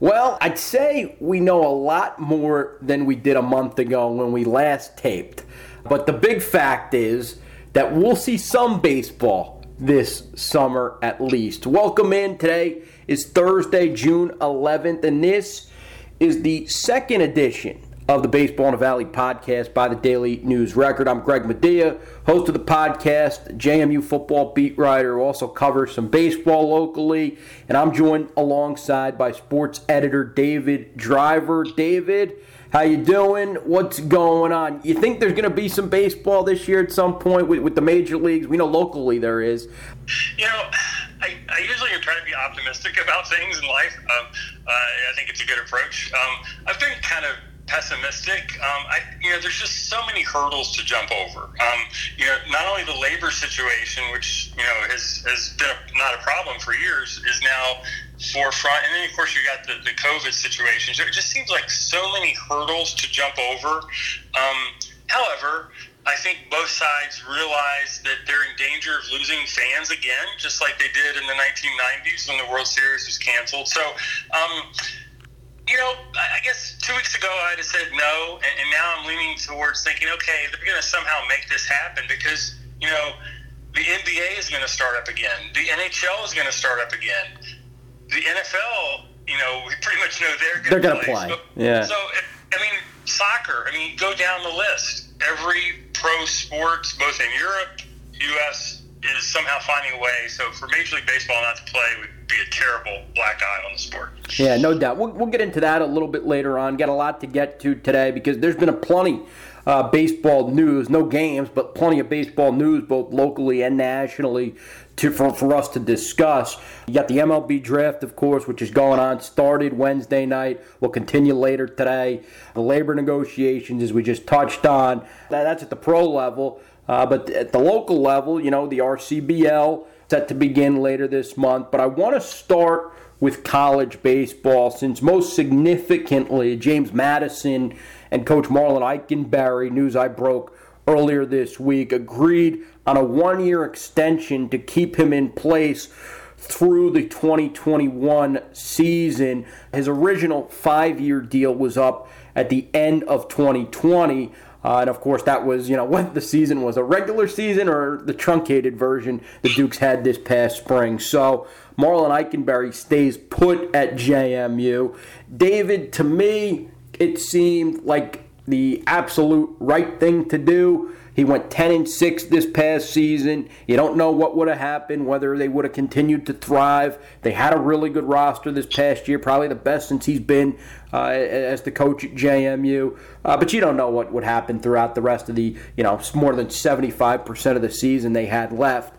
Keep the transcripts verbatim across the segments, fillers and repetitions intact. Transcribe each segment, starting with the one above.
Well, I'd say we know a lot more than we did a month ago when we last taped. But the big fact is that we'll see some baseball this summer at least. Welcome in. Today is Thursday, June eleventh, and this is the second edition of the Baseball in the Valley podcast by the Daily News Record. I'm Greg Medea, host of the podcast, J M U football beat writer, who also covers some baseball locally, and I'm joined alongside by sports editor David Driver. David, how you doing? What's going on? You think there's going to be some baseball this year at some point with, with the major leagues? We know locally there is. You know, I, I usually am trying to be optimistic about things in life. Um, uh, I think it's a good approach. Um, I've been kind of pessimistic. Um, I, you know, there's just so many hurdles to jump over. Um, you know, not only the labor situation, which, you know, has, has been a, not a problem for years, is now forefront. And then, of course, you got the, the COVID situation. So it just seems like so many hurdles to jump over. Um, however, I think both sides realize that they're in danger of losing fans again, just like they did in the nineteen nineties when the World Series was canceled. So, um, you know, I guess two weeks ago I'd have said no, and, and now I'm leaning towards thinking, okay, they're going to somehow make this happen because, you know, the N B A is going to start up again. The N H L is going to start up again. The N F L, you know, we pretty much know they're going they're to play. play. So, yeah. So, I mean, soccer, I mean, go down the list. Every pro sport, both in Europe, U S, is somehow finding a way. So for Major League Baseball not to play would be a terrible black eye on the sport. Yeah, no doubt. We'll, we'll get into that a little bit later on. Got a lot to get to today because there's been a plenty uh baseball news, no games, but plenty of baseball news both locally and nationally to for, for us to discuss. You got the M L B draft, of course, which is going on, started Wednesday night, will continue later today. The labor negotiations, as we just touched on, that, that's at the pro level. Uh, but at the local level, you know, the R C B L set to begin later this month. But I want to start with college baseball, since most significantly James Madison and Coach Marlon Eikenberry, news I broke earlier this week, agreed on a one-year extension to keep him in place through the twenty twenty-one season. His original five-year deal was up at the end of twenty twenty. Uh, and, of course, that was, you know, what the season was, a regular season or the truncated version the Dukes had this past spring. So Marlon Eikenberry stays put at J M U. David, to me, it seemed like the absolute right thing to do. He went ten and six this past season. You don't know what would have happened, whether they would have continued to thrive. They had a really good roster this past year, probably the best since he's been uh, as the coach at J M U. Uh, but you don't know what would happen throughout the rest of the, you know, more than seventy-five percent of the season they had left.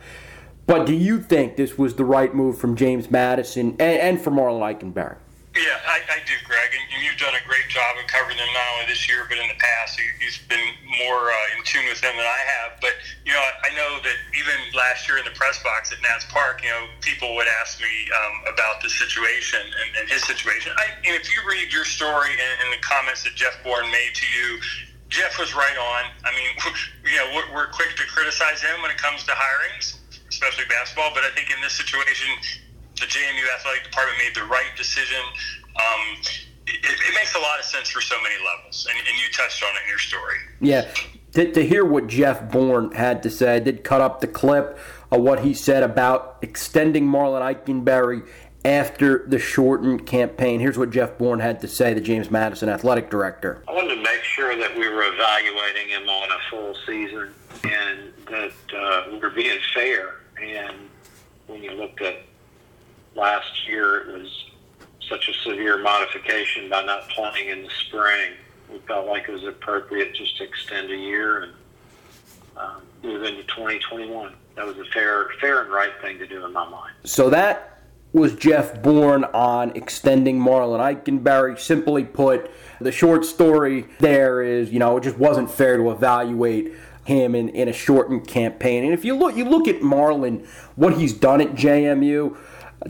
But do you think this was the right move from James Madison and, and for Marlon Eikenberry? Yeah, I, I do, Greg, and, and you've done a great job of covering them not only this year but in the past. You, you've been more uh, in tune with them than I have. But, you know, I, I know that even last year in the press box at Nats Park, you know, people would ask me um, about the situation and, and his situation. I, and if you read your story and, and the comments that Jeff Bourne made to you, Jeff was right on. I mean, you know, we're, we're quick to criticize him when it comes to hirings, especially basketball, but I think in this situation, the J M U athletic department made the right decision. Um, it, it makes a lot of sense for so many levels, and, and you touched on it in your story. Yeah, to, to hear what Jeff Bourne had to say, I did cut up the clip of what he said about extending Marlon Eikenberry after the shortened campaign. Here's what Jeff Bourne had to say, the James Madison athletic director. I wanted to make sure that we were evaluating him on a full season and that uh, we were being fair. And when you looked at last year, it was such a severe modification by not playing in the spring. We felt like it was appropriate just to extend a year and uh, move into twenty twenty-one. That was a fair, fair and right thing to do in my mind. So that was Jeff Bourne on extending Marlon Eikenberry. Simply put, the short story there is, you know, it just wasn't fair to evaluate him in, in a shortened campaign. And if you look, you look at Marlon, what he's done at J M U.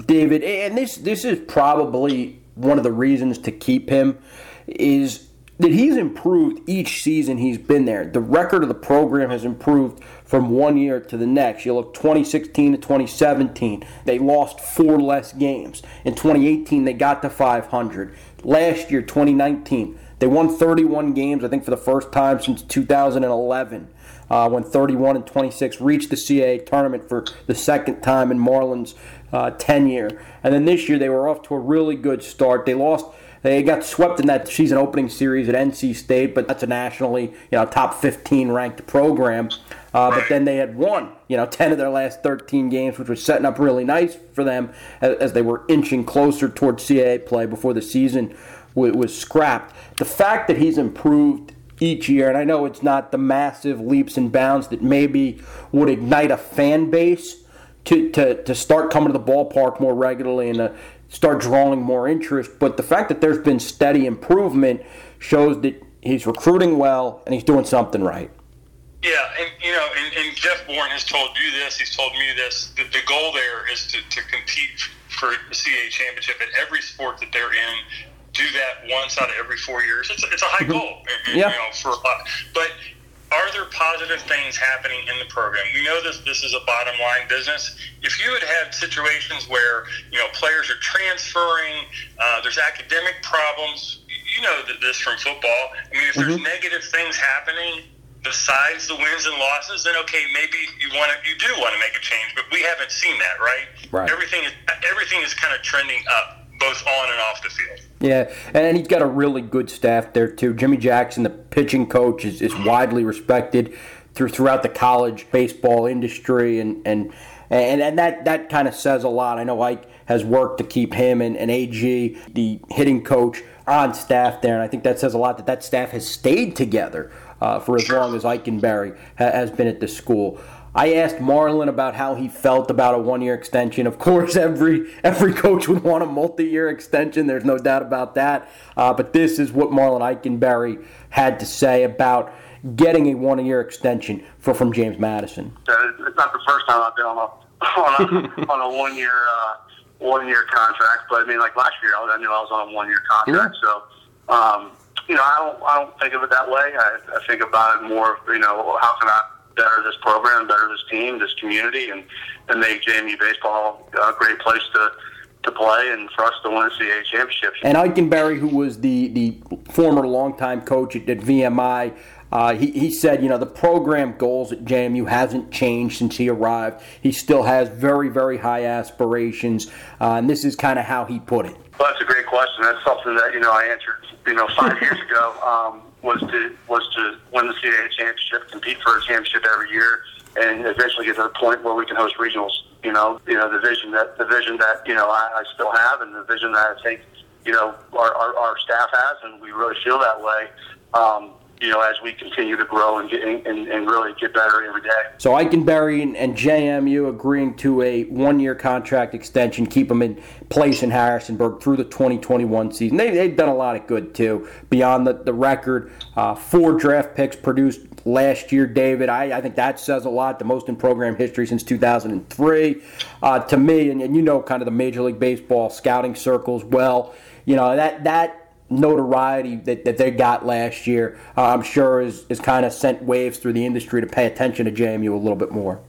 David, and this this is probably one of the reasons to keep him, is that he's improved each season he's been there. The record of the program has improved from one year to the next. You look twenty sixteen to twenty seventeen, they lost four less games. In twenty eighteen, they got to five hundred. Last year, twenty nineteen, they won thirty-one games, I think for the first time since two thousand eleven, uh, when thirty-one and twenty-six reached the C A A tournament for the second time in Marlins' uh, tenure. And then this year, they were off to a really good start. They lost... They got swept in that season opening series at N C State, but that's a nationally, you know, top fifteen ranked program. Uh, but then they had won, you know, ten of their last thirteen games, which was setting up really nice for them as, as they were inching closer towards C A A play before the season w- was scrapped. The fact that he's improved each year, and I know it's not the massive leaps and bounds that maybe would ignite a fan base to to, to start coming to the ballpark more regularly and to start drawing more interest, but the fact that there's been steady improvement shows that he's recruiting well and he's doing something right. Yeah, and you know, and, and Jeff Bourne has told you this, he's told me this, that the goal there is to, to compete for the C A A championship at every sport that they're in. Do that once out of every four years. It's a, it's a high mm-hmm. goal, and, yeah. you know, for a lot. But are there positive things happening in the program? We know this this is a bottom line business. If you had had situations where, you know, players are transferring, uh, there's academic problems, you know this from football. I mean, if mm-hmm. there's negative things happening besides the wins and losses, then okay, maybe you want to, you do want to make a change, but we haven't seen that, right? Right. Everything is everything is kind of trending up, both on and off the field. Yeah, and he's got a really good staff there, too. Jimmy Jackson, the pitching coach, is, is widely respected through, throughout the college baseball industry, and and, and, and that, that kind of says a lot. I know Ike has worked to keep him and, and A G, the hitting coach, on staff there, and I think that says a lot that that staff has stayed together uh, for as long as Eikenberry ha- has been at the school. I asked Marlon about how he felt about a one-year extension. Of course, every every coach would want a multi-year extension. There's no doubt about that. Uh, but this is what Marlon Eikenberry had to say about getting a one-year extension for, from James Madison. It's not the first time I've been on a on a, on a one-year uh, one-year contract. But I mean, like last year, I, was, I knew I was on a one-year contract. Yeah. So um, you know, I don't I don't think of it that way. I, I think about it more. You know, how can I better this program, better this team, this community, and, and make J M U baseball a great place to, to play and for us to win a C A A championship. And Eikenberry, who was the, the former longtime coach at, at V M I, uh, he, he said, you know, the program goals at J M U hasn't changed since he arrived. He still has very, very high aspirations, uh, and this is kind of how he put it. Well, that's a great question. That's something that, you know, I answered, you know, five years ago. Um, was to was to win the C A A championship, compete for a championship every year, and eventually get to the point where we can host regionals. You know, you know the vision that the vision that you know I, I still have, and the vision that I think you know our, our, our staff has, and we really feel that way. Um, you know, as we continue to grow and get, and, and really get better every day. So Eikenberry and, and J M U agreeing to a one-year contract extension, keep them in place in Harrisonburg through the twenty twenty-one season. They, they've done a lot of good, too, beyond the, the record. Uh, four draft picks produced last year, David. I, I think that says a lot, the most in program history since two thousand three. Uh, to me, and, and you know kind of the Major League Baseball scouting circles well, you know, that that notoriety that, that they got last year, uh, I'm sure is, is kind of sent waves through the industry to pay attention to J M U a little bit more.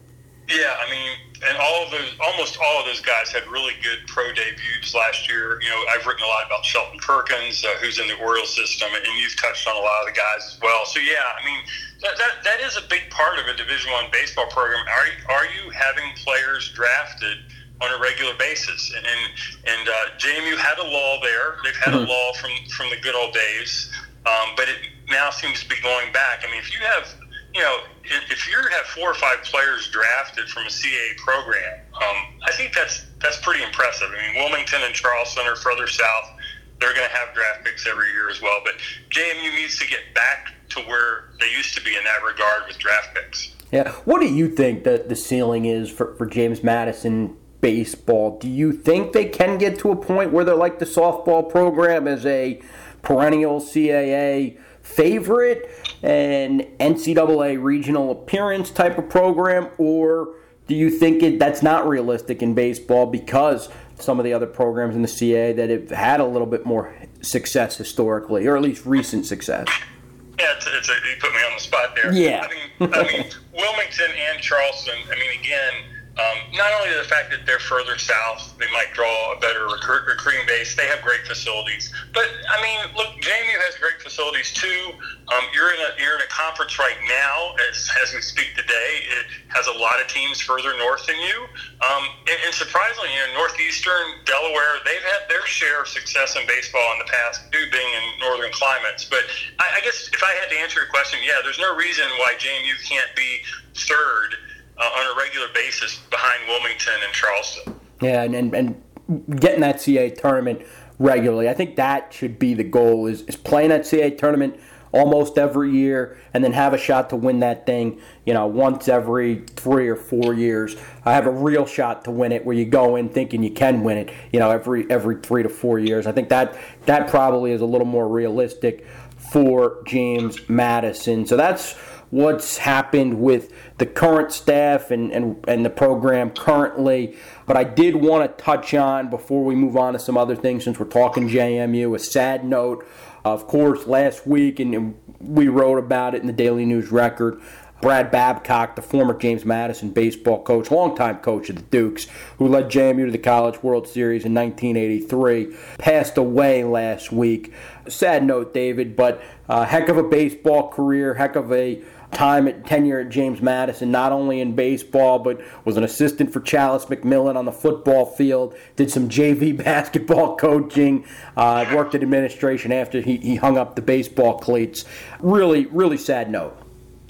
Yeah, I mean, and all of those, almost all of those guys had really good pro debuts last year. You know, I've written a lot about Shelton Perkins, uh, who's in the Orioles system, and you've touched on a lot of the guys as well. So yeah, I mean, that that, that is a big part of a Division I baseball program. Are you, are you having players drafted on a regular basis? And and, and uh, J M U had a lull there. They've had mm-hmm. a lull from, from the good old days, um, but it now seems to be going back. I mean, if you have, you know, if you have four or five players drafted from a C A A program, um, I think that's that's pretty impressive. I mean, Wilmington and Charleston are further south. They're going to have draft picks every year as well, but J M U needs to get back to where they used to be in that regard with draft picks. Yeah. What do you think that the ceiling is for, for James Madison baseball? Do you think they can get to a point where they're like the softball program, as a perennial C A A favorite, an N C A A regional appearance type of program, or do you think it, that's not realistic in baseball because some of the other programs in the C A A that have had a little bit more success historically, or at least recent success. Yeah, it's, it's a, you put me on the spot there. Yeah. I mean, I mean Wilmington and Charleston, I mean, again, um, not only the fact that they're further south, they might draw a better recruit, recruiting base, they have great facilities. But, I mean, look, J M U has great facilities, too. Um, you're in a you're in a conference right now, as, as we speak today. It has a lot of teams further north than you. Um, and, and surprisingly, you know, Northeastern, Delaware, they've had their share of success in baseball in the past, due being in northern climates. But I, I guess if I had to answer your question, yeah, there's no reason why J M U can't be third uh, on a regular basis behind Wilmington and Charleston. Yeah, and, and, and getting that C A A tournament regularly, I think that should be the goal, is, is playing that C A A tournament almost every year, and then have a shot to win that thing, you know, once every three or four years. I have a real shot to win it, where you go in thinking you can win it, you know, every every three to four years. I think that that probably is a little more realistic for James Madison. So that's what's happened with the current staff and, and, and the program currently. But I did want to touch on, before we move on to some other things, since we're talking J M U, a sad note. Of course, last week, and we wrote about it in the Daily News Record, Brad Babcock, the former James Madison baseball coach, longtime coach of the Dukes, who led J M U to the College World Series in nineteen eighty-three, passed away last week. Sad note, David, but uh, heck of a baseball career, heck of a time at tenure at James Madison, not only in baseball, but was an assistant for Challace McMillin on the football field, did some J V basketball coaching, uh, worked at administration after he, he hung up the baseball cleats. Really, really sad note.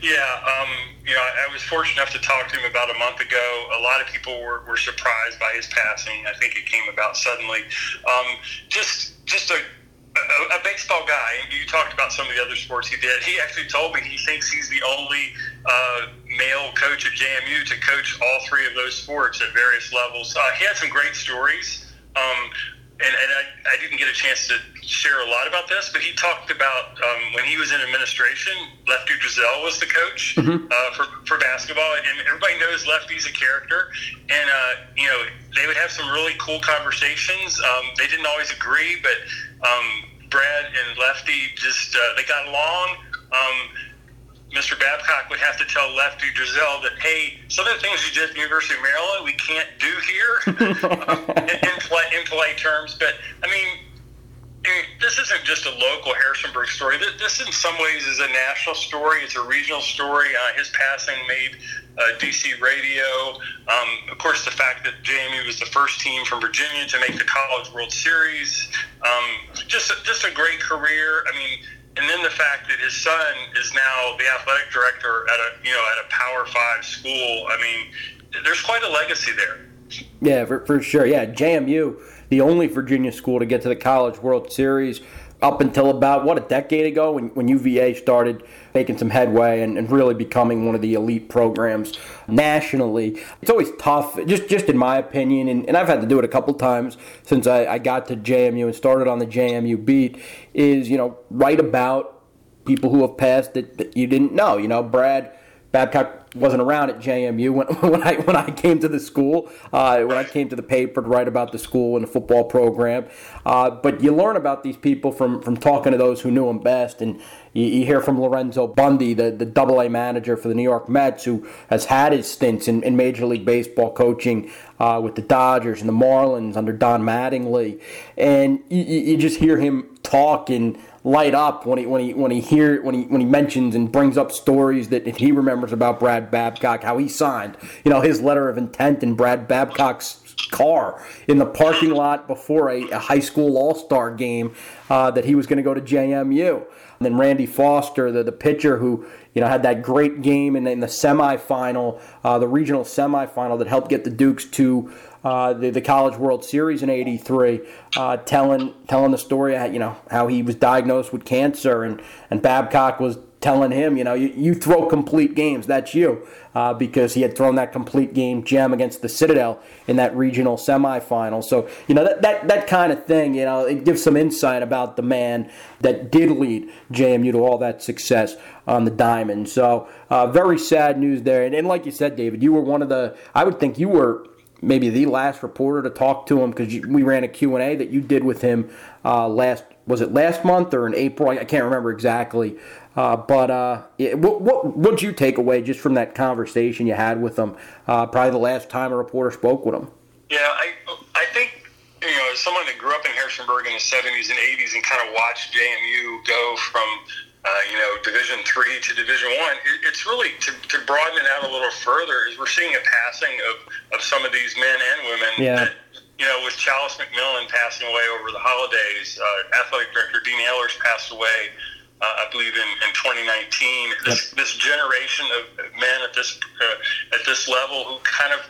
Yeah, um, you know, I, I was fortunate enough to talk to him about a month ago. A lot of people were, were surprised by his passing. I think it came about suddenly. Um, just, just a A, a baseball guy, and you talked about some of the other sports he did. He actually told me he thinks he's the only uh, male coach at J M U to coach all three of those sports at various levels. Uh, he had some great stories, um, and, and I, I didn't get a chance to share a lot about this, but he talked about um, when he was in administration, Lefty Driesell was the coach mm-hmm. uh, for, for basketball, and everybody knows Lefty's a character, and uh, you know, they would have some really cool conversations. Um, they didn't always agree, but Um, Brad and Lefty just, uh, they got along. Um, Mister Babcock would have to tell Lefty Driesell that, hey, some of the things you did at the University of Maryland, we can't do here um, in, in, play, in polite terms. But, I mean, I mean, this isn't just a local Harrisonburg story. This, this, in some ways, is a national story. It's a regional story. Uh, his passing made uh, D C radio. Um, of course, the fact that J M U was the first team from Virginia to make the College World Series. Um, just, a, just a great career. I mean, and then the fact that his son is now the athletic director at a you know at a Power Five school. I mean, there's quite a legacy there. Yeah, for, for sure. Yeah, J M U, the only Virginia school to get to the College World Series up until about, what, a decade ago when, when U V A started making some headway and, and really becoming one of the elite programs nationally. It's always tough, just just in my opinion, and, and I've had to do it a couple times since I, I got to J M U and started on the J M U beat, is, you know, write about people who have passed that, that you didn't know. You know, Brad Babcock wasn't around at J M U when when I when I came to the school, uh, when I came to the paper to write about the school and the football program. Uh, but you learn about these people from, from talking to those who knew them best, and you, you hear from Lorenzo Bundy, the, the double A manager for the New York Mets, who has had his stints in, in Major League Baseball coaching uh, with the Dodgers and the Marlins under Don Mattingly. And you, you just hear him talk and light up when he when he when he hear when he when he mentions and brings up stories that he remembers about Brad Babcock, how he signed, you know, his letter of intent in Brad Babcock's car in the parking lot before a, a high school all-star game uh, that he was going to go to J M U. And then Randy Foster, the the pitcher who you know had that great game in, in the semifinal, uh, the regional semifinal that helped get the Dukes to Uh, the, the College World Series in eighty-three, uh, telling telling the story, you know, how he was diagnosed with cancer, and, and Babcock was telling him, you know, you, you throw complete games, that's you, uh, because he had thrown that complete game gem against the Citadel in that regional semifinal. So, you know, that, that, that kind of thing, you know, it gives some insight about the man that did lead J M U to all that success on the diamond. So, uh, very sad news there. And, and like you said, David, you were one of the, I would think you were maybe the last reporter to talk to him, because we ran a Q and A that you did with him uh, last, was it last month or in April? I can't remember exactly. Uh, but uh, it, what what what'd you take away just from that conversation you had with him? Uh, probably the last time a reporter spoke with him. Yeah, I I think, you know, as someone that grew up in Harrisonburg in the seventies and eighties and kind of watched J M U go from uh, you know Division three to Division one, it, it's really to, to broaden it out a little further is we're seeing a passing of, of some of these men and women. Yeah. That, you know, with Challace McMillin passing away over the holidays, uh, athletic director Dean Ehlers passed away. Uh, I believe in, in twenty nineteen, this, this generation of men at this uh, at this level who kind of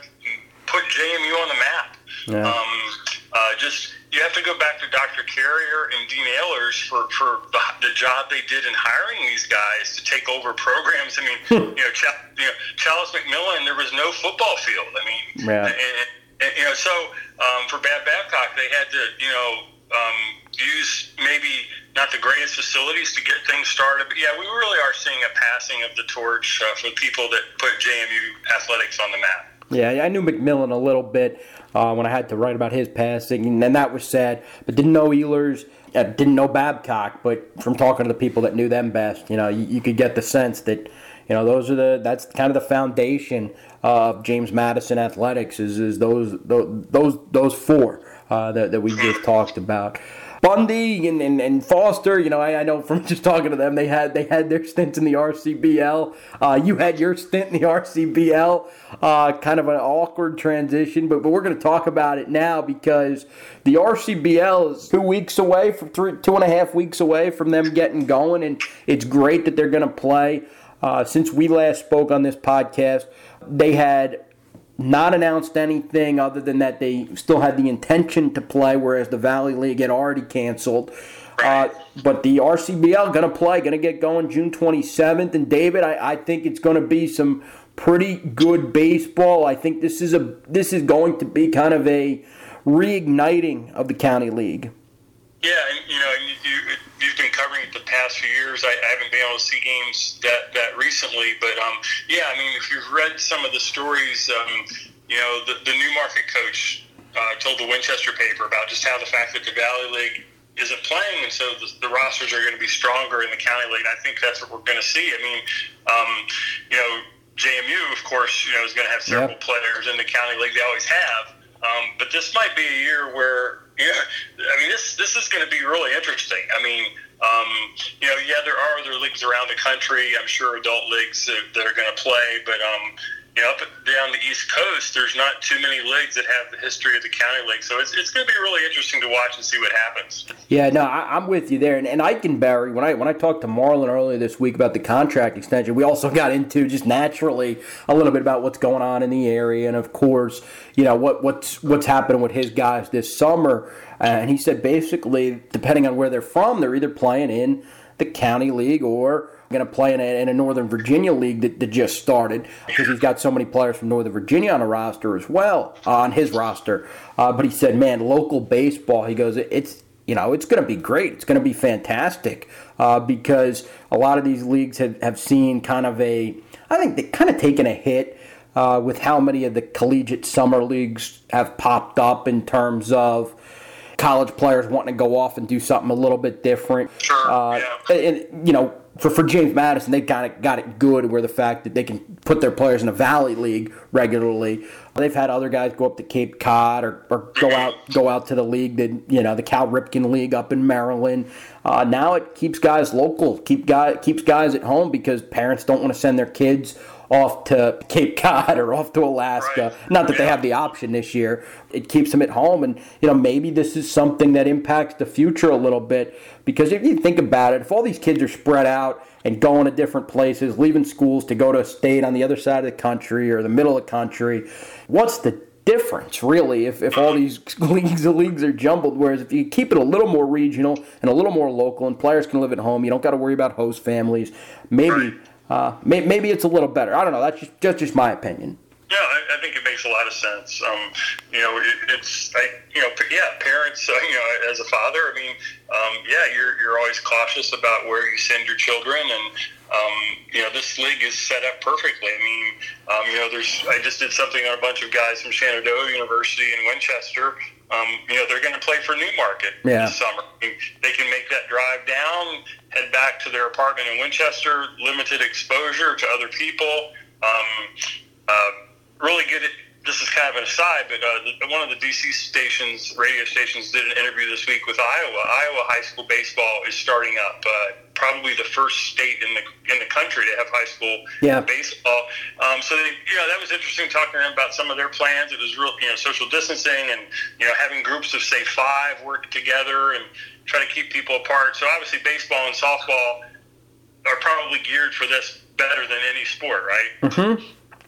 put J M U on the map. Yeah. Um, uh, just you have to go back to Doctor Carrier and Dean Ehlers for, for the, the job they did in hiring these guys to take over programs. I mean, you know, Ch- you know, Challace McMillin, there was no football field. I mean, yeah. and, and, and, you know, so um, for Brad Babcock, they had to, you know. Um, use maybe not the greatest facilities to get things started, but yeah, we really are seeing a passing of the torch uh, for people that put J M U athletics on the map. Yeah, I knew McMillin a little bit uh, when I had to write about his passing, and then that was sad, but didn't know Ehlers, uh, didn't know Babcock, but from talking to the people that knew them best, you know, you, you could get the sense that, you know, those are the, that's kind of the foundation of James Madison athletics is, is those, those, those, those four. Uh, that, that we just talked about. Bundy and, and, and Foster, you know, I, I know from just talking to them, they had they had their stints in the R C B L. Uh, you had your stint in the R C B L, uh, kind of an awkward transition, but, but we're going to talk about it now because the R C B L is two weeks away, from three, two and a half weeks away from them getting going, and it's great that they're going to play. Uh, since we last spoke on this podcast, they had not announced anything other than that they still had the intention to play, whereas the Valley League had already canceled. Uh, but the R C B L going to play, going to get going June twenty-seventh. And, David, I, I think it's going to be some pretty good baseball. I think this is a this is going to be kind of a reigniting of the county league. Yeah, and, you know, you, you, you've been covering it the past few years. I, I haven't been able to see games that, that recently. But, um, yeah, I mean, if you've read some of the stories, um, you know, the, the New Market coach uh, told the Winchester paper about just how the fact that the Valley League isn't playing, and so the, the rosters are going to be stronger in the county league. I think that's what we're going to see. I mean, um, you know, J M U, of course, you know, is going to have several yep. players in the county league. They always have. Um, but this might be a year where, yeah, I mean, this this is going to be really interesting. I mean, um, you know, yeah, there are other leagues around the country. I'm sure adult leagues that, that are going to play, but um, you know, up and down the East Coast, there's not too many leagues that have the history of the county league. So it's it's going to be really interesting to watch and see what happens. Yeah, no, I, I'm with you there. And, and Eikenberry, when I when I talked to Marlon earlier this week about the contract extension, we also got into just naturally a little bit about what's going on in the area, and of course, you know, what what's what's happening with his guys this summer. Uh, and he said basically, depending on where they're from, they're either playing in the county league or going to play in a, in a Northern Virginia league that, that just started, because he's got so many players from Northern Virginia on a roster as well, uh, on his roster. Uh, but he said, man, local baseball, he goes, it's, you know, it's going to be great. It's going to be fantastic uh, because a lot of these leagues have, have seen kind of a, I think they've kind of taken a hit uh, with how many of the collegiate summer leagues have popped up in terms of college players wanting to go off and do something a little bit different. Sure, uh, yeah. And, you know, for for James Madison, they got it got it good where the fact that they can put their players in a Valley League regularly. They've had other guys go up to Cape Cod or, or go out go out to the league that, you know, the Cal Ripken League up in Maryland. Uh, now it keeps guys local, keep guy keeps guys at home, because parents don't want to send their kids off to Cape Cod or off to Alaska. Right. Not that yeah. they have the option this year. It keeps them at home, and, you know, maybe this is something that impacts the future a little bit, because if you think about it, if all these kids are spread out and going to different places, leaving schools to go to a state on the other side of the country or the middle of the country, what's the difference, really, if, if all these leagues leagues are jumbled? Whereas if you keep it a little more regional and a little more local, and players can live at home, you don't got to worry about host families, maybe... Right. Uh, maybe it's a little better. I don't know. That's just, just, just my opinion. Yeah, I, I think it makes a lot of sense. Um, you know, it, it's, I, you know, yeah, parents, uh, you know, as a father, I mean, um, yeah, you're you're always cautious about where you send your children, and um, you know, this league is set up perfectly. I mean, um, you know, there's, I just did something on a bunch of guys from Shenandoah University in Winchester. Um, you know, they're going to play for New Market yeah. this summer. I mean, they can make that drive down, head back to their apartment in Winchester, limited exposure to other people. Um, uh, really good. This is kind of an aside, but uh, one of the D C stations, radio stations, did an interview this week with Iowa. Iowa high school baseball is starting up. Uh, probably the first state in the in the country to have high school yeah. baseball. Um, so they, you know, that was interesting talking to them about some of their plans. It was real, you know, social distancing and you know having groups of say five work together and try to keep people apart. So obviously, baseball and softball are probably geared for this better than any sport, right? Mm-hmm.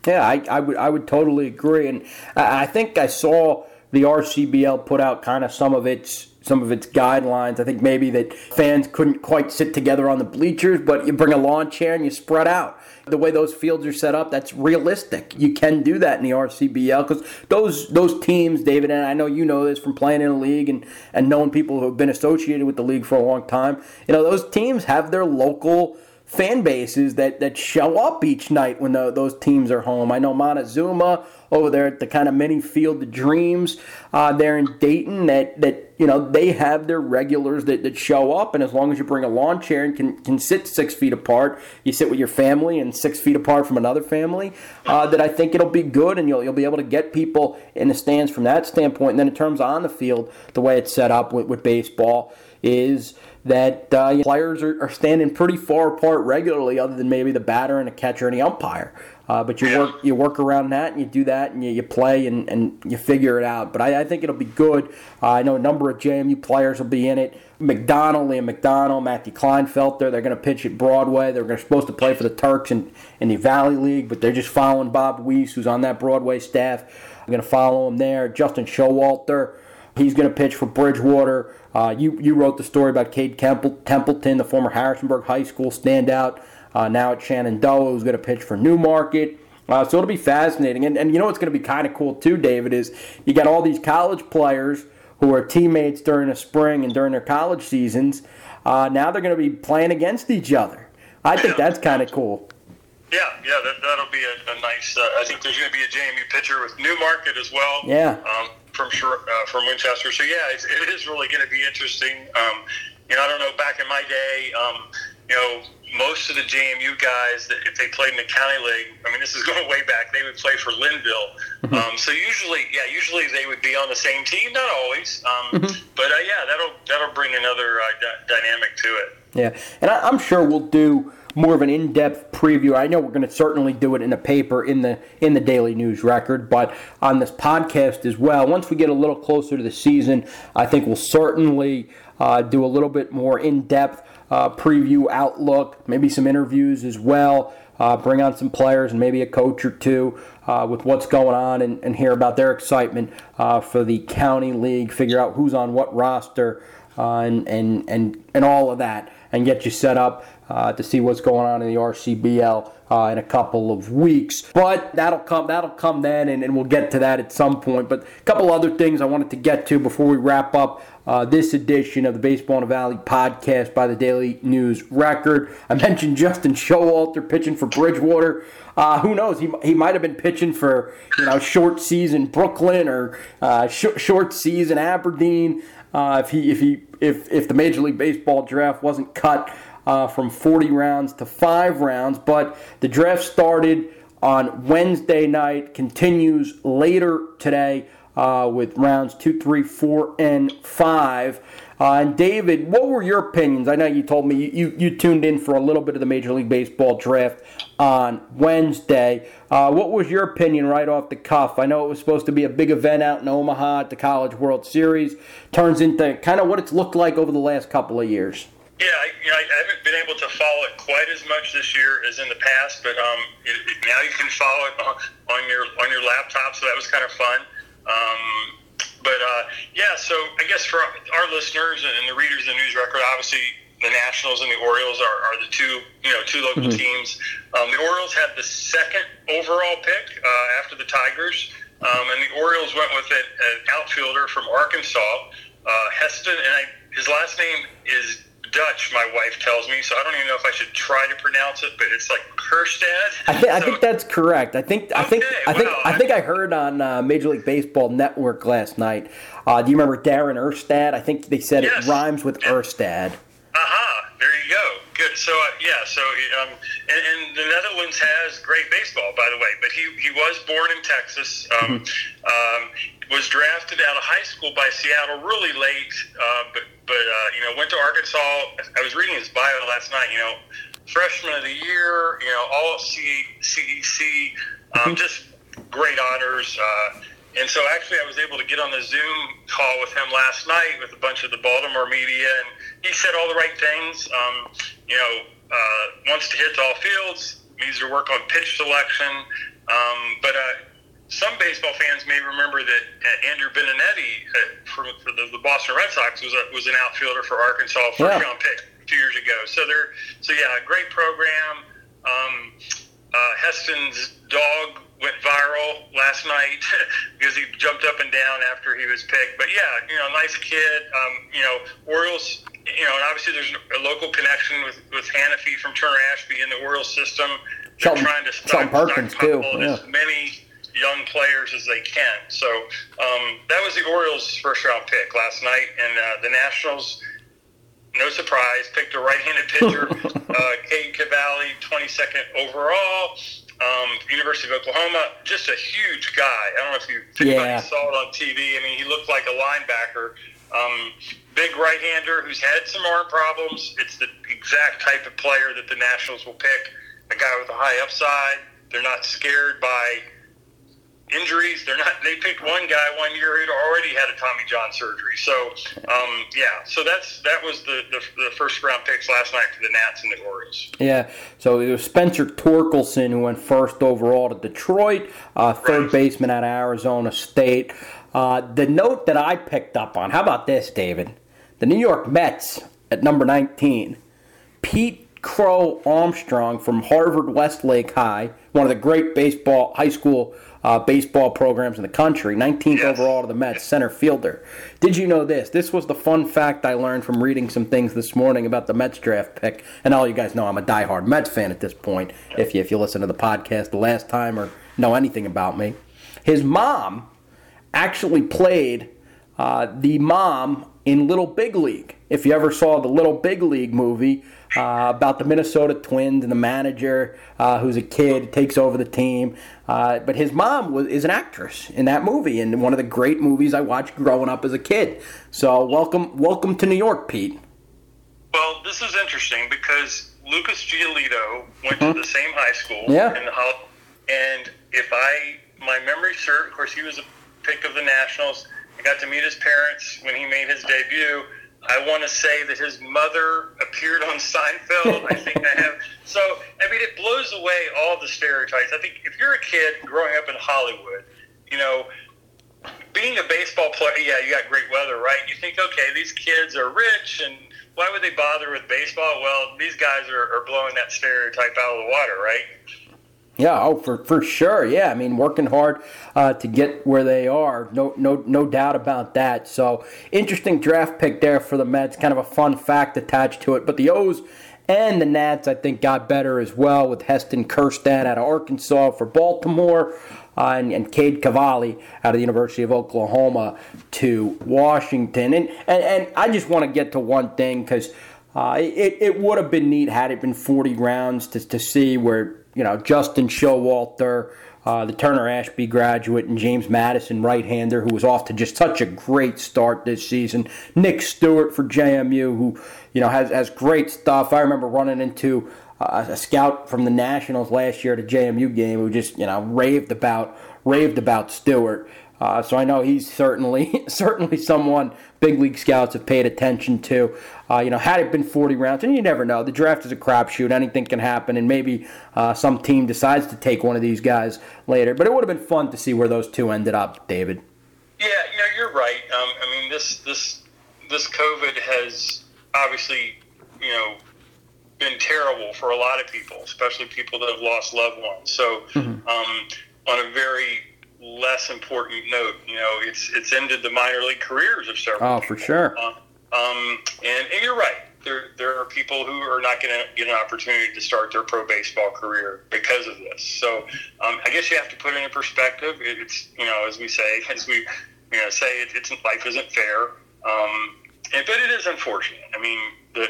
Yeah, I, I would I would totally agree, and I, I think I saw the R C B L put out kind of some of its some of its guidelines. I think maybe that fans couldn't quite sit together on the bleachers, but you bring a lawn chair and you spread out. The way those fields are set up, that's realistic. You can do that in the R C B L because those those teams, David, and I know you know this from playing in a league and, and knowing people who have been associated with the league for a long time. You know, those teams have their local fan bases that, that show up each night when the, those teams are home. I know Montezuma over there at the kind of mini Field of Dreams uh, there in Dayton that, that you know they have their regulars that, that show up, and as long as you bring a lawn chair and can, can sit six feet apart, you sit with your family and six feet apart from another family, uh, that I think it'll be good, and you'll you'll be able to get people in the stands from that standpoint. And then in terms of on the field, the way it's set up with, with baseball is that uh, you know, players are, are standing pretty far apart regularly, other than maybe the batter and the catcher and the umpire. Uh, but you yeah. work you work around that, and you do that, and you, you play, and, and you figure it out. But I, I think it'll be good. Uh, I know a number of J M U players will be in it. McDonald, Liam McDonald, Matthew Kleinfeld there. They're going to pitch at Broadway. They're gonna, supposed to play for the Turks in, in the Valley League, but they're just following Bob Weiss, who's on that Broadway staff. I'm going to follow him there. Justin Showalter. He's going to pitch for Bridgewater. Uh, you you wrote the story about Cade Temple, Templeton, the former Harrisonburg High School standout, uh, now at Shenandoah, who's going to pitch for New Market. Uh, so it'll be fascinating. And, and you know what's going to be kind of cool too, David, is you got all these college players who are teammates during the spring and during their college seasons. Uh, now they're going to be playing against each other. I think that's kind of cool. Yeah, yeah, that, that'll be a, a nice. Uh, I think there's going to be a J M U pitcher with New Market as well. Yeah. Um, from uh, from Winchester, so yeah, it's, it is really going to be interesting. Um, you know, I don't know. Back in my day, um, you know, most of the J M U guys, that if they played in the county league, I mean, this is going way back. They would play for Linville. Um, so usually, yeah, usually they would be on the same team. Not always, um, mm-hmm. but uh, yeah, that'll that'll bring another uh, d- dynamic to it. Yeah, and I, I'm sure we'll do more of an in-depth preview. I know we're going to certainly do it in the paper, in the in the Daily News Record, but on this podcast as well. Once we get a little closer to the season, I think we'll certainly uh, do a little bit more in-depth uh, preview, outlook, maybe some interviews as well. Uh, bring on some players and maybe a coach or two uh, with what's going on and, and hear about their excitement uh, for the county league, figure out who's on what roster, uh, and, and, and, and all of that, and get you set up Uh, to see what's going on in the R C B L uh, in a couple of weeks. But that'll come that'll come then, and, and we'll get to that at some point. But a couple other things I wanted to get to before we wrap up uh, this edition of the Baseball in the Valley podcast by the Daily News Record. I mentioned Justin Showalter pitching for Bridgewater. Uh, who knows? He he might have been pitching for you know short season Brooklyn or uh, sh- short season Aberdeen uh, if he if he if if the Major League Baseball draft wasn't cut Uh, from forty rounds to five rounds, but the draft started on Wednesday night, continues later today uh, with rounds two, three, four, and five. Uh, and David, what were your opinions? I know you told me you, you, you tuned in for a little bit of the Major League Baseball draft on Wednesday. Uh, what was your opinion right off the cuff? I know it was supposed to be a big event out in Omaha at the College World Series. Turns into kind of what it's looked like over the last couple of years. Yeah, I, you know, I haven't been able to follow it quite as much this year as in the past, but um, it, it, now you can follow it on, on your on your laptop, so that was kind of fun. Um, but uh, yeah, so I guess for our listeners and the readers of the News Record, obviously the Nationals and the Orioles are, are the two, you know, two local mm-hmm. teams. Um, the Orioles had the second overall pick uh, after the Tigers, um, and the Orioles went with an, an outfielder from Arkansas, uh, Heston, and I, his last name is Dutch, my wife tells me, so I don't even know if I should try to pronounce it, but it's like Kjerstad. I, th- I so, think that's correct. I think I think okay, I think well, I think I heard on uh, Major League Baseball Network last night. Uh, do you remember Darren Erstad? I think they said yes. It rhymes with yeah. Erstad. Aha! Uh-huh. There you go. Good. So uh, yeah. So um, and, and the Netherlands has great baseball, by the way. But he he was born in Texas. Um, mm-hmm. um, was drafted out of high school by Seattle really late, uh, but, but uh, you know, went to Arkansas. I was reading his bio last night, you know, freshman of the year, you know, all C E C, um, just great honors. Uh, and so actually I was able to get on the Zoom call with him last night with a bunch of the Baltimore media, and he said all the right things, um, you know, uh, wants to hit to all fields, needs to work on pitch selection, um, but uh, some baseball fans may remember that uh, Andrew Benedetti uh, from for the, the Boston Red Sox was a, was an outfielder for Arkansas, first round pick two years ago. So they're so yeah, a great program. Um, uh, Heston's dog went viral last night because he jumped up and down after he was picked. But yeah, you know, nice kid. Um, you know, Orioles. You know, and obviously there's a local connection with with Hanafy from Turner Ashby in the Orioles system. They're Sean, trying to stop yeah. as many young players as they can. So um, that was the Orioles' first-round pick last night, and uh, the Nationals, no surprise, picked a right-handed pitcher, uh, Cade Cavalli, twenty-second overall, um, University of Oklahoma. Just a huge guy. I don't know if you think yeah. saw it on T V. I mean, he looked like a linebacker. Um, big right-hander who's had some arm problems. It's the exact type of player that the Nationals will pick, a guy with a high upside. They're not scared by injuries. They're not. They picked one guy one year who'd already had a Tommy John surgery. So, um, yeah. So that's that was the, the the first round picks last night for the Nats and the Orioles. Yeah. So it was Spencer Torkelson who went first overall to Detroit, uh, third right. baseman out of Arizona State. Uh, the note that I picked up on. How about this, David? The New York Mets at number nineteen. Pete Crow Armstrong from Harvard Westlake High, one of the great baseball high school uh, baseball programs in the country, nineteenth yes. overall to the Mets, center fielder. Did you know this? This was the fun fact I learned from reading some things this morning about the Mets draft pick. And all you guys know I'm a diehard Mets fan at this point, if you, if you listen to the podcast the last time or know anything about me. His mom actually played uh, the mom in Little Big League. If you ever saw the Little Big League movie uh, about the Minnesota Twins and the manager uh, who's a kid, takes over the team. Uh, but his mom was, is an actress in that movie, and one of the great movies I watched growing up as a kid. So welcome welcome to New York, Pete. Well, this is interesting because Lucas Giolito went mm-hmm. to the same high school. Yeah. In the hall, and if I, my memory serves, of course he was a pick of the Nationals. I got to meet his parents when he made his debut. I want to say that his mother appeared on Seinfeld. I think I have. So, I mean, it blows away all the stereotypes. I think if you're a kid growing up in Hollywood, you know, being a baseball player, yeah, you got great weather, right? You think, okay, these kids are rich, and why would they bother with baseball? Well, these guys are, are blowing that stereotype out of the water, right? Yeah, oh, for for sure. Yeah, I mean, working hard uh, to get where they are, no no no doubt about that. So, interesting draft pick there for the Mets. Kind of a fun fact attached to it. But the O's and the Nats, I think, got better as well with Heston Kjerstad out of Arkansas for Baltimore, uh, and, and Cade Cavalli out of the University of Oklahoma to Washington. And and, and I just want to get to one thing because uh, it it would have been neat had it been forty rounds to to see where. You know, Justin Showalter, uh, the Turner Ashby graduate, and James Madison, right-hander, who was off to just such a great start this season. Nick Stewart for J M U, who, you know, has, has great stuff. I remember running into uh, a scout from the Nationals last year at a J M U game who just, you know, raved about raved about Stewart. Uh, so I know he's certainly certainly someone big league scouts have paid attention to. Uh, you know, had it been forty rounds, and you never know. The draft is a crapshoot; anything can happen, and maybe uh, some team decides to take one of these guys later. But it would have been fun to see where those two ended up, David. Yeah, you know, you're right. Um, I mean, this this this COVID has obviously you know, been terrible for a lot of people, especially people that have lost loved ones. So mm-hmm. um, on a very less important note, you know, it's it's ended the minor league careers of several oh, people. for sure. Uh, um, and, and you're right. There there are people who are not going to get an opportunity to start their pro baseball career because of this. So um, I guess you have to put it in perspective. It, it's, you know, as we say, as we you know say, it, it's life isn't fair. Um, and, but it is unfortunate. I mean, the,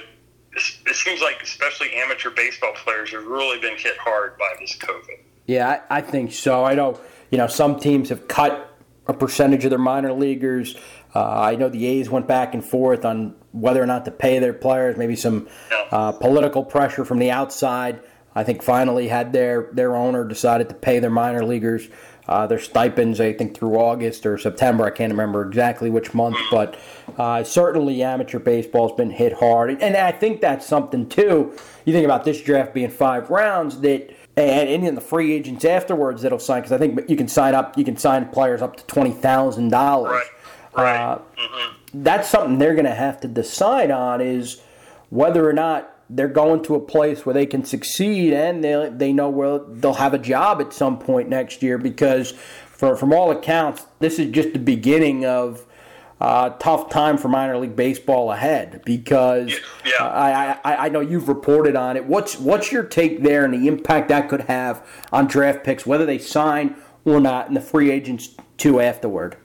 it seems like especially amateur baseball players have really been hit hard by this COVID. Yeah, I, I think so. I know, you know, some teams have cut a percentage of their minor leaguers. Uh, I know the A's went back and forth on whether or not to pay their players, maybe some uh, political pressure from the outside. I think finally had their, their owner decided to pay their minor leaguers uh, their stipends, I think, through August or September. I can't remember exactly which month, but uh, certainly amateur baseball has been hit hard. And I think that's something, too. You think about this draft being five rounds, that and any of the free agents afterwards that'll sign, because I think you can sign up, you can sign players up to twenty thousand dollars. Right. Right. Uh, mm-hmm. That's something they're going to have to decide on, is whether or not they're going to a place where they can succeed and they they know where they'll have a job at some point next year, because for, from all accounts, this is just the beginning of a uh, tough time for minor league baseball ahead, because yeah, yeah. Uh, I, I I know you've reported on it. What's, what's your take there and the impact that could have on draft picks, whether they sign or not, and the free agents too afterward?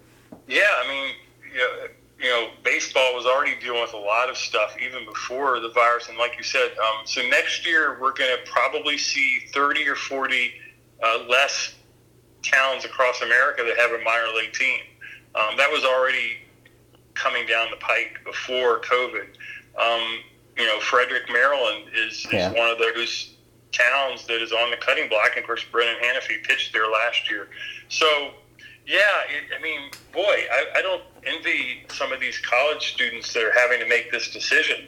Yeah, I mean, you know, baseball was already dealing with a lot of stuff even before the virus. And like you said, um, so next year we're going to probably see thirty or forty uh, less towns across America that have a minor league team. Um, that was already coming down the pike before COVID. Um, you know, Frederick, Maryland is, yeah. is one of those towns that is on the cutting block. And, of course, Brennan Hanafy pitched there last year. So... Yeah, it, I mean, boy, I, I don't envy some of these college students that are having to make this decision.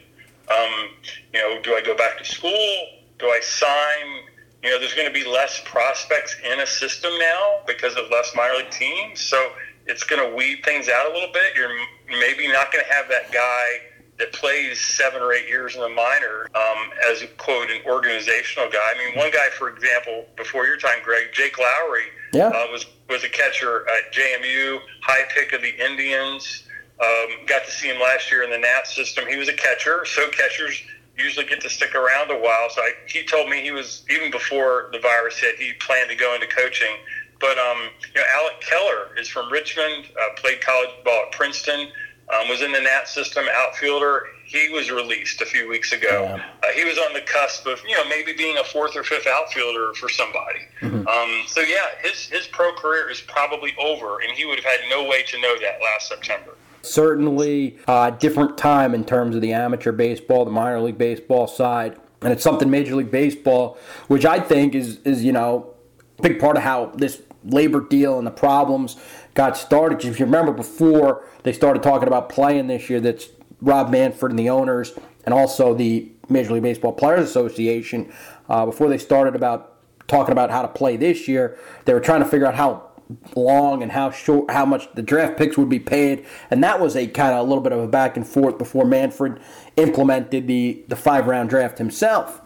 Um, you know, do I go back to school? Do I sign? You know, there's going to be less prospects in a system now because of less minor league teams, so it's going to weed things out a little bit. You're maybe not going to have that guy that plays seven or eight years in the minor um, as, quote, an organizational guy. I mean, one guy, for example, before your time, Greg, Jake Lowry, yeah. uh, was was a catcher at J M U, high pick of the Indians. Um, got to see him last year in the Nats system. He was a catcher, so catchers usually get to stick around a while. So I, he told me he was, even before the virus hit, he planned to go into coaching. But um, you know, Alec Keller is from Richmond, uh, played college ball at Princeton. Um, was in the Nats system, outfielder. He was released a few weeks ago. Yeah. Uh, he was on the cusp of, you know, maybe being a fourth or fifth outfielder for somebody. Mm-hmm. Um, so, yeah, his, his pro career is probably over, and he would have had no way to know that last September. Certainly a uh, different time in terms of the amateur baseball, the minor league baseball side, and it's something Major League Baseball, which I think is, is you know, a big part of how this labor deal and the problems got started. Because if you remember, before they started talking about playing this year, that's Rob Manfred and the owners and also the Major League Baseball Players Association, uh, before they started about talking about how to play this year, they were trying to figure out how long and how short, how much the draft picks would be paid, and that was a kind of a little bit of a back and forth before Manfred implemented the, the five-round draft himself.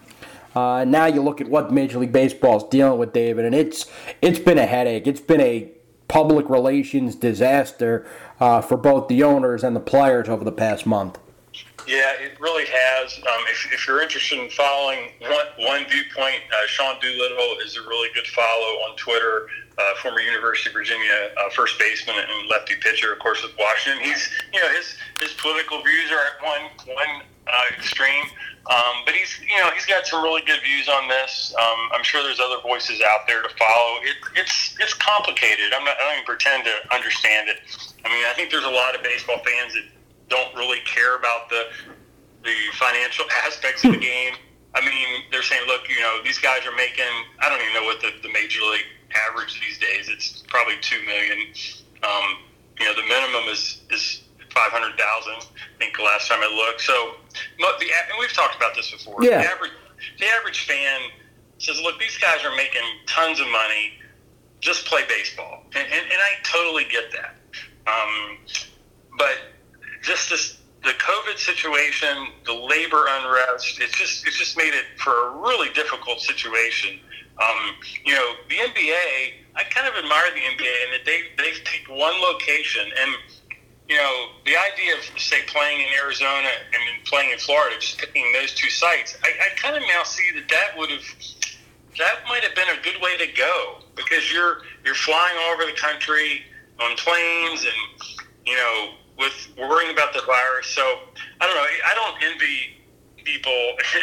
Uh, now you look at what Major League Baseball is dealing with, David, and it's it's been a headache. It's been a public relations disaster uh, for both the owners and the players over the past month. Yeah, it really has. Um, if, if you're interested in following one, one viewpoint, uh, Sean Doolittle is a really good follow on Twitter, uh, former University of Virginia uh, first baseman and lefty pitcher, of course, with Washington. He's, you know, his his political views are at one one uh, extreme. Um, but he's, you know, he's got some really good views on this. Um, I'm sure there's other voices out there to follow. It, it's it's complicated. I'm not, I don't even pretend to understand it. I mean, I think there's a lot of baseball fans that don't really care about the the financial aspects of the game. I mean, they're saying, look, you know, these guys are making, I don't even know what the, the major league average these days. It's probably two million dollars. Um, you know, the minimum is is five hundred thousand dollars, I think the last time I looked. So, the, and we've talked about this before. Yeah. The average, the average fan says, look, these guys are making tons of money. Just play baseball. And, and, and I totally get that. Um, but just this, the COVID situation, the labor unrest, it's just it's just made it for a really difficult situation. Um, you know, the N B A, I kind of admire the N B A, and that they, they've picked one location. And, you know, the idea of, say, playing in Arizona and then playing in Florida, just picking those two sites, I, I kind of now see that that would have – that might have been a good way to go, because you're you're flying all over the country on planes and, you know, with worrying about the virus. So, I don't know. I don't envy people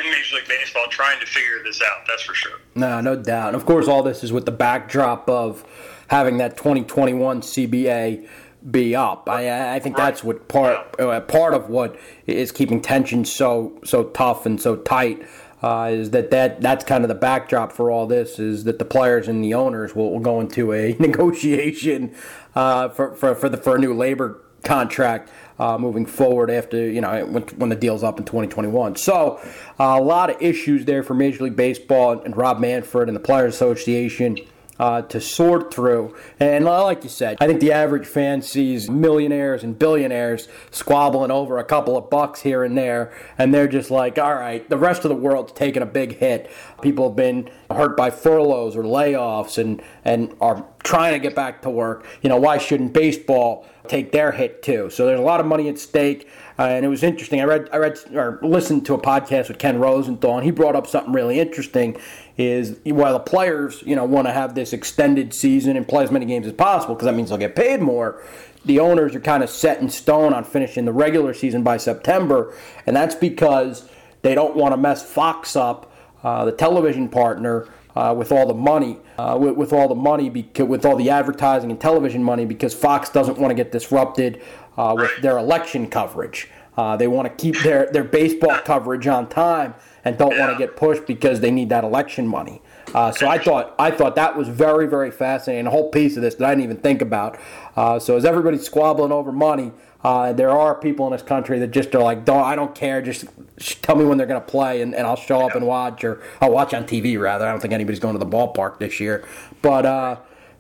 in Major League Baseball trying to figure this out. That's for sure. No, no doubt. Of course, all this is with the backdrop of having that twenty twenty-one C B A be up. I, I think right. that's what part yeah. uh, part of what is keeping tension so so tough and so tight uh, is that, that that's kind of the backdrop for all this, is that the players and the owners will, will go into a negotiation uh, for, for, for, the, for a new labor contract uh, moving forward after, you know, when, when the deal's up in twenty twenty-one. So uh, a lot of issues there for Major League Baseball and, and Rob Manfred and the Players Association uh, to sort through. And like you said, I think the average fan sees millionaires and billionaires squabbling over a couple of bucks here and there, and they're just like, all right, the rest of the world's taking a big hit. People have been hurt by furloughs or layoffs and, and are trying to get back to work. You know, why shouldn't baseball take their hit too? So there's a lot of money at stake, uh, and it was interesting. I read, I read, or listened to a podcast with Ken Rosenthal, and he brought up something really interesting. Is while the players, you know, want to have this extended season and play as many games as possible because that means they'll get paid more, the owners are kind of set in stone on finishing the regular season by September, and that's because they don't want to mess Fox up, uh, the television partner. Uh, with all the money, uh, with, with all the money, beca- with all the advertising and television money, because Fox doesn't want to get disrupted uh, with their election coverage. Uh, they want to keep their, their baseball coverage on time and don't want to get pushed because they need that election money. Uh, so I thought I thought that was very, very fascinating, a whole piece of this that I didn't even think about. Uh, so as everybody's squabbling over money, uh, there are people in this country that just are like, don't, I don't care, just tell me when they're going to play and, and I'll show up and watch, or I'll watch on T V rather. I don't think anybody's going to the ballpark this year. But uh,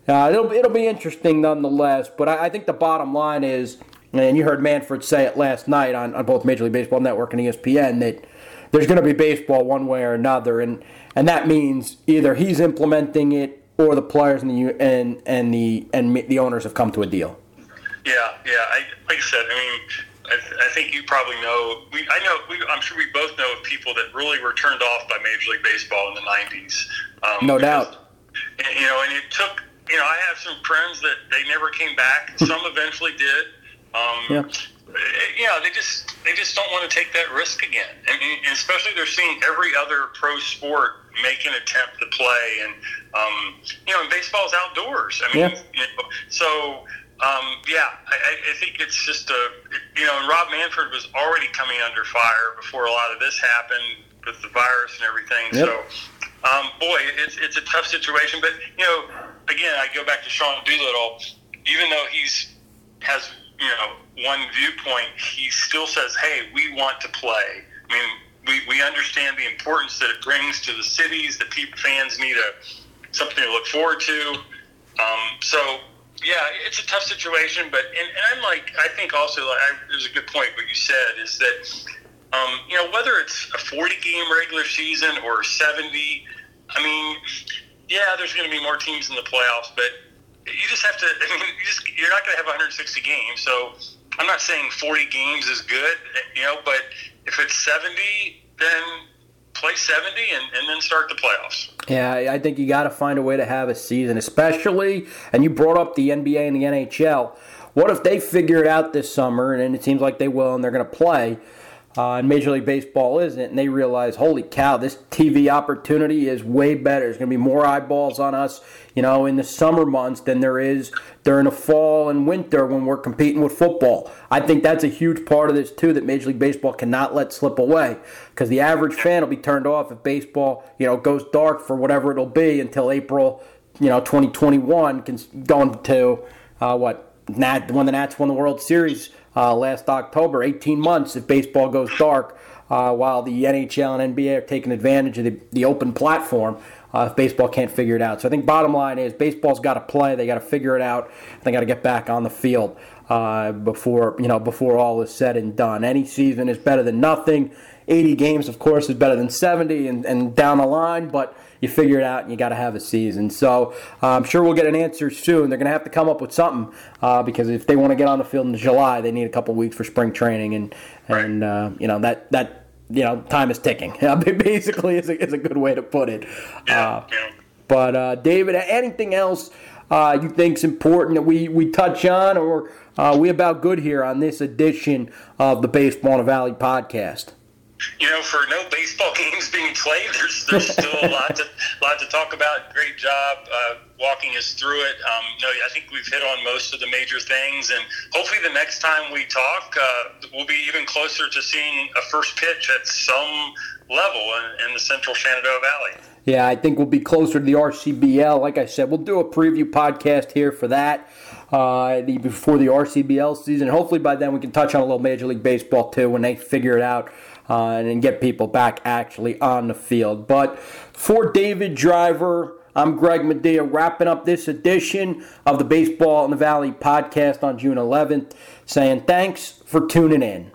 uh, it'll, it'll be interesting nonetheless. But I, I think the bottom line is, and you heard Manfred say it last night on, on both Major League Baseball Network and E S P N, that there's going to be baseball one way or another, and, and that means either he's implementing it or the players and the and and the and the owners have come to a deal. Yeah, yeah. I, like I said, I mean, I, th- I think you probably know. We, I know. We, I'm sure we both know of people that really were turned off by Major League Baseball in the nineties. Um, no because, doubt. And, you know, and it took. You know, I have some friends that they never came back. Some eventually did. Um, yeah. You know, they just they just don't want to take that risk again. I mean, especially they're seeing every other pro sport make an attempt to play, and um, you know, and baseball's outdoors. I mean, yeah. you know, so um, yeah, I, I think it's just a you know, and Rob Manfred was already coming under fire before a lot of this happened with the virus and everything. Yep. So, um, boy, it's it's a tough situation. But you know, again, I go back to Sean Doolittle, even though he's has. You know, one viewpoint, he still says, hey, we want to play. I mean, we, we understand the importance that it brings to the cities, that people, fans need a something to look forward to. Um, so, yeah, it's a tough situation. But, and, and I'm like, I think also, like, I, there's a good point what you said, is that, um, you know, whether it's a forty-game regular season or seventy, I mean, yeah, there's going to be more teams in the playoffs, but you just have to. I mean, you just, you're not going to have one hundred sixty games. So I'm not saying forty games is good, you know. But if it's seventy, then play seventy and, and then start the playoffs. Yeah, I think you got to find a way to have a season, especially. And you brought up the N B A and the N H L. What if they figure it out this summer? And it seems like they will, and they're going to play. Uh, and Major League Baseball isn't, and they realize, holy cow, this T V opportunity is way better. There's going to be more eyeballs on us, you know, in the summer months than there is during the fall and winter when we're competing with football. I think that's a huge part of this, too, that Major League Baseball cannot let slip away, because the average fan will be turned off if baseball, you know, goes dark for whatever it'll be until April, you know, twenty twenty-one, going to, uh, what, Nat, when the Nats won the World Series Uh, last October, eighteen months if baseball goes dark, uh, while the N H L and N B A are taking advantage of the, the open platform uh, if baseball can't figure it out. So I think bottom line is baseball's got to play. They got to figure it out. They got to get back on the field. uh, before you know before all is said and done. Any season is better than nothing. eighty games, of course, is better than seventy and, and down the line, but you figure it out and you got to have a season. So uh, I'm sure we'll get an answer soon. They're going to have to come up with something uh, because if they want to get on the field in July, they need a couple weeks for spring training, and and right. uh, you know that that you know time is ticking. Yeah, basically, is a, is a good way to put it. Yeah. Uh, yeah. But uh, David, anything else uh, you think's important that we we touch on, or uh, we about good here on this edition of the Baseball in the Valley podcast? You know, for no baseball games being played, there's there's still a lot to lot to talk about. Great job uh, walking us through it. Um, you know, I think we've hit on most of the major things, and hopefully the next time we talk, uh, we'll be even closer to seeing a first pitch at some level in, in the Central Shenandoah Valley. Yeah, I think we'll be closer to the R C B L. Like I said, we'll do a preview podcast here for that uh, the, before the R C B L season. Hopefully by then we can touch on a little Major League Baseball too when they figure it out. Uh, and get people back actually on the field. But for David Driver, I'm Greg Medea, wrapping up this edition of the Baseball in the Valley podcast on June eleventh, saying thanks for tuning in.